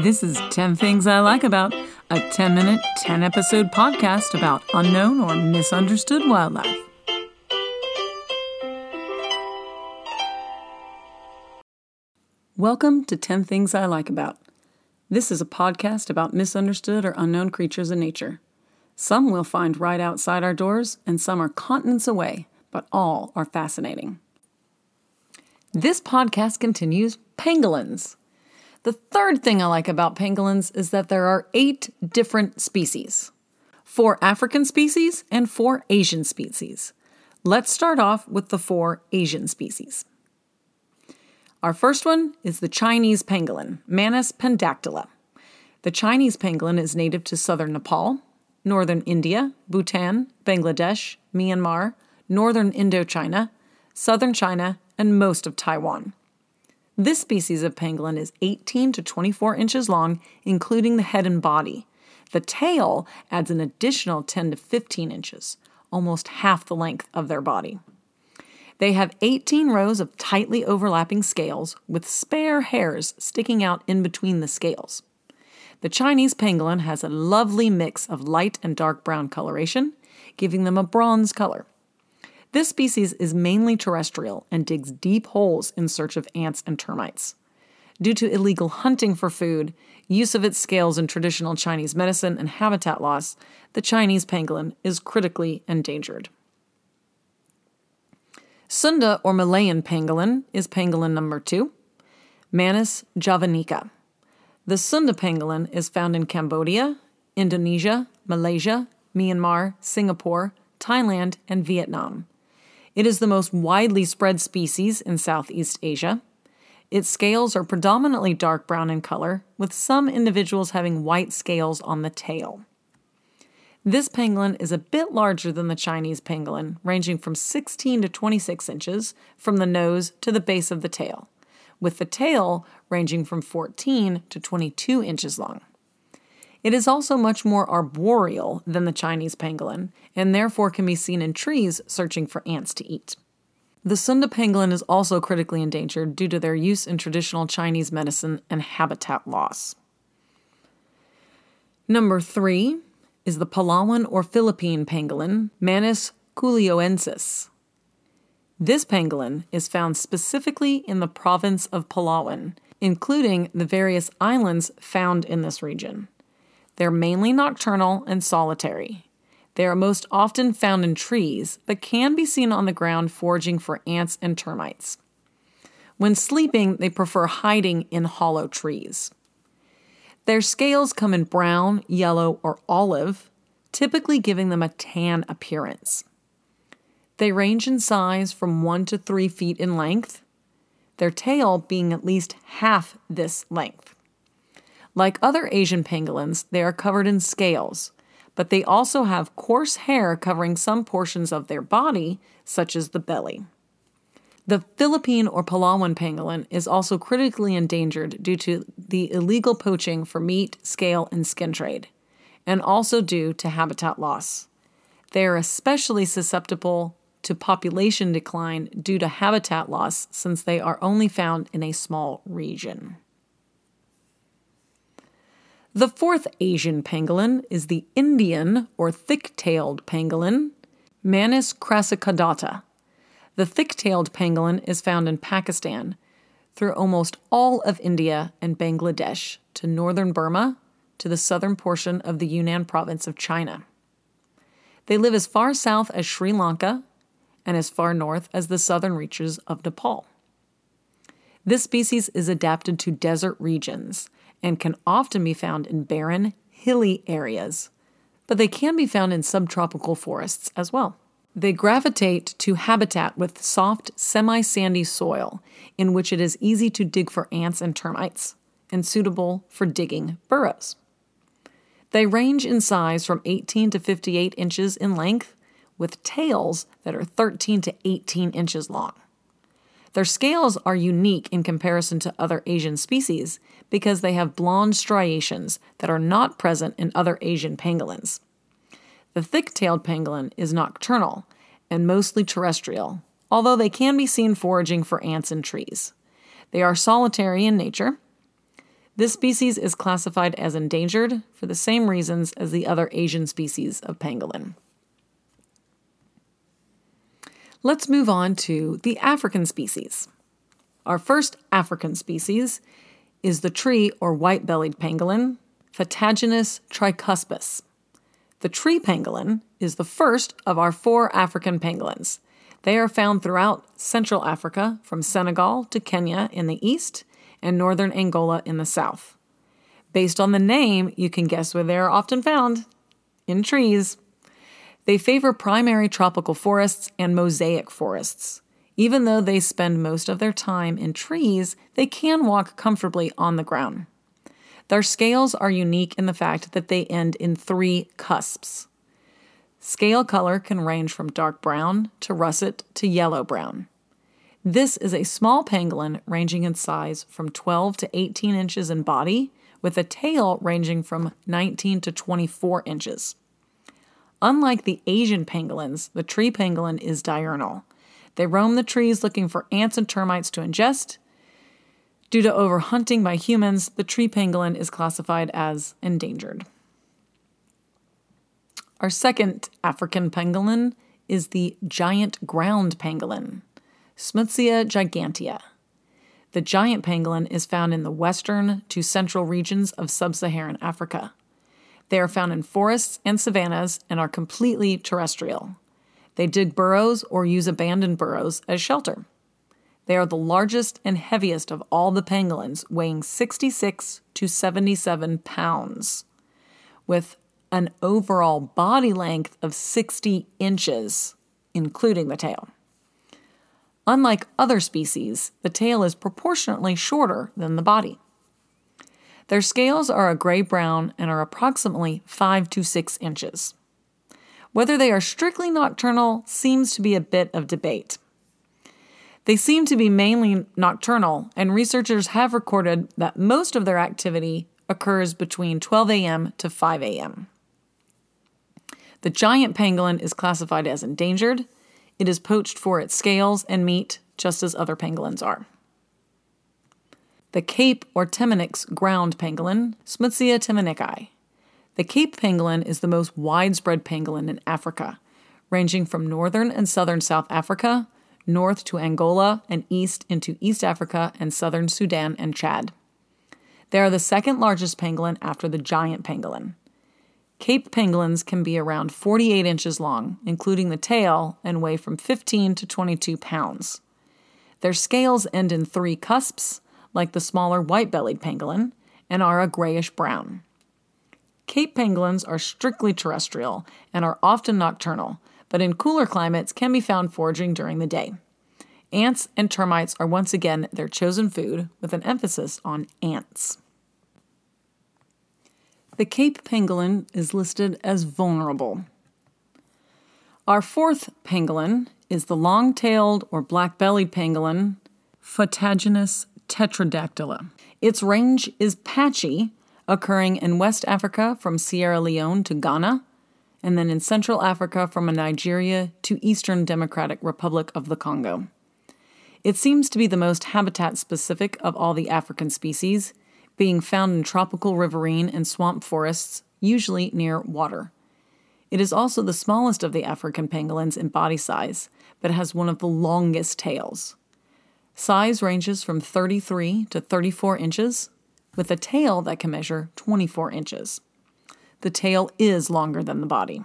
This is 10 Things I Like About, a 10-minute, 10-episode podcast about unknown or misunderstood wildlife. Welcome to 10 Things I Like About. This is a podcast about misunderstood or unknown creatures in nature. Some we'll find right outside our doors, and some are continents away, but all are fascinating. This podcast continues pangolins. The third thing I like about pangolins is that there are 8 different species. 4 African species and 4 Asian species. Let's start off with the 4 Asian species. Our first one is the Chinese pangolin, Manis pentadactyla. The Chinese pangolin is native to southern Nepal, northern India, Bhutan, Bangladesh, Myanmar, northern Indochina, southern China, and most of Taiwan. This species of pangolin is 18 to 24 inches long, including the head and body. The tail adds an additional 10 to 15 inches, almost half the length of their body. They have 18 rows of tightly overlapping scales with spare hairs sticking out in between the scales. The Chinese pangolin has a lovely mix of light and dark brown coloration, giving them a bronze color. This species is mainly terrestrial and digs deep holes in search of ants and termites. Due to illegal hunting for food, use of its scales in traditional Chinese medicine, and habitat loss, the Chinese pangolin is critically endangered. Sunda or Malayan pangolin is pangolin number 2, Manis javanica. The Sunda pangolin is found in Cambodia, Indonesia, Malaysia, Myanmar, Singapore, Thailand, and Vietnam. It is the most widely spread species in Southeast Asia. Its scales are predominantly dark brown in color, with some individuals having white scales on the tail. This pangolin is a bit larger than the Chinese pangolin, ranging from 16 to 26 inches from the nose to the base of the tail, with the tail ranging from 14 to 22 inches long. It is also much more arboreal than the Chinese pangolin, and therefore can be seen in trees searching for ants to eat. The Sunda pangolin is also critically endangered due to their use in traditional Chinese medicine and habitat loss. Number 3 is the Palawan or Philippine pangolin, Manis culioensis. This pangolin is found specifically in the province of Palawan, including the various islands found in this region. They're mainly nocturnal and solitary. They are most often found in trees, but can be seen on the ground foraging for ants and termites. When sleeping, they prefer hiding in hollow trees. Their scales come in brown, yellow, or olive, typically giving them a tan appearance. They range in size from 1 to 3 feet in length, their tail being at least half this length. Like other Asian pangolins, they are covered in scales, but they also have coarse hair covering some portions of their body, such as the belly. The Philippine or Palawan pangolin is also critically endangered due to the illegal poaching for meat, scale, and skin trade, and also due to habitat loss. They are especially susceptible to population decline due to habitat loss, since they are only found in a small region. The 4th Asian pangolin is the Indian or thick-tailed pangolin, Manis crassicaudata. The thick-tailed pangolin is found in Pakistan, through almost all of India and Bangladesh, to northern Burma, to the southern portion of the Yunnan province of China. They live as far south as Sri Lanka and as far north as the southern reaches of Nepal. This species is adapted to desert regions and can often be found in barren, hilly areas, but they can be found in subtropical forests as well. They gravitate to habitat with soft, semi-sandy soil in which it is easy to dig for ants and termites, and suitable for digging burrows. They range in size from 18 to 58 inches in length, with tails that are 13 to 18 inches long. Their scales are unique in comparison to other Asian species because they have blonde striations that are not present in other Asian pangolins. The thick-tailed pangolin is nocturnal and mostly terrestrial, although they can be seen foraging for ants and trees. They are solitary in nature. This species is classified as endangered for the same reasons as the other Asian species of pangolin. Let's move on to the African species. Our first African species is the tree or white-bellied pangolin, Phataginus tricuspis. The tree pangolin is the first of our four African pangolins. They are found throughout Central Africa, from Senegal to Kenya in the east and northern Angola in the south. Based on the name, you can guess where they are often found, in trees. They favor primary tropical forests and mosaic forests. Even though they spend most of their time in trees, they can walk comfortably on the ground. Their scales are unique in the fact that they end in three cusps. Scale color can range from dark brown to russet to yellow-brown. This is a small pangolin ranging in size from 12 to 18 inches in body, with a tail ranging from 19 to 24 inches. Unlike the Asian pangolins, the tree pangolin is diurnal. They roam the trees looking for ants and termites to ingest. Due to overhunting by humans, the tree pangolin is classified as endangered. Our second African pangolin is the giant ground pangolin, Smutsia gigantea. The giant pangolin is found in the western to central regions of sub-Saharan Africa. They are found in forests and savannas and are completely terrestrial. They dig burrows or use abandoned burrows as shelter. They are the largest and heaviest of all the pangolins, weighing 66 to 77 pounds, with an overall body length of 60 inches, including the tail. Unlike other species, the tail is proportionately shorter than the body. Their scales are a gray-brown and are approximately 5 to 6 inches. Whether they are strictly nocturnal seems to be a bit of debate. They seem to be mainly nocturnal, and researchers have recorded that most of their activity occurs between 12 a.m. to 5 a.m. The giant pangolin is classified as endangered. It is poached for its scales and meat, just as other pangolins are. The Cape or Temminck's ground pangolin, Smutsia temminckii. The Cape pangolin is the most widespread pangolin in Africa, ranging from northern and southern South Africa, north to Angola, and east into East Africa and southern Sudan and Chad. They are the second largest pangolin after the giant pangolin. Cape pangolins can be around 48 inches long, including the tail, and weigh from 15 to 22 pounds. Their scales end in three cusps, like the smaller white-bellied pangolin, and are a grayish-brown. Cape pangolins are strictly terrestrial and are often nocturnal, but in cooler climates can be found foraging during the day. Ants and termites are once again their chosen food, with an emphasis on ants. The Cape pangolin is listed as vulnerable. Our fourth pangolin is the long-tailed or black-bellied pangolin, Phataginus tetradactyla. Its range is patchy, occurring in West Africa from Sierra Leone to Ghana, and then in Central Africa from Nigeria to Eastern Democratic Republic of the Congo. It seems to be the most habitat-specific of all the African species, being found in tropical riverine and swamp forests, usually near water. It is also the smallest of the African pangolins in body size, but has one of the longest tails. Size ranges from 33 to 34 inches, with a tail that can measure 24 inches. The tail is longer than the body.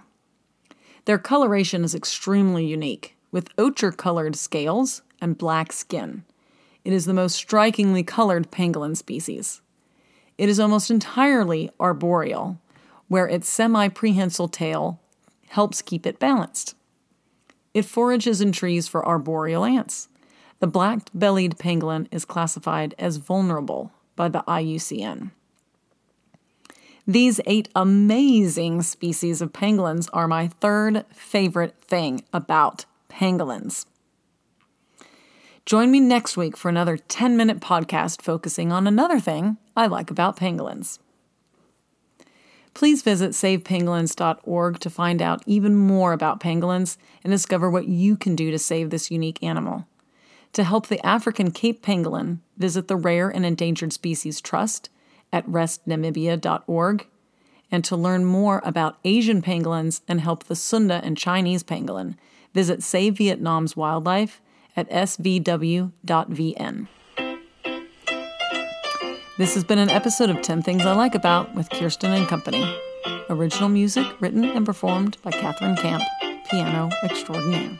Their coloration is extremely unique, with ochre-colored scales and black skin. It is the most strikingly colored pangolin species. It is almost entirely arboreal, where its semi-prehensile tail helps keep it balanced. It forages in trees for arboreal ants. The black-bellied pangolin is classified as vulnerable by the IUCN. These eight amazing species of pangolins are my third favorite thing about pangolins. Join me next week for another 10-minute podcast focusing on another thing I like about pangolins. Please visit SavePangolins.org to find out even more about pangolins and discover what you can do to save this unique animal. To help the African Cape pangolin, visit the Rare and Endangered Species Trust at restnamibia.org, and to learn more about Asian pangolins and help the Sunda and Chinese pangolin, visit Save Vietnam's Wildlife at svw.vn. This has been an episode of 10 Things I Like About with Kirsten and Company. Original music written and performed by Catherine Camp, piano extraordinaire.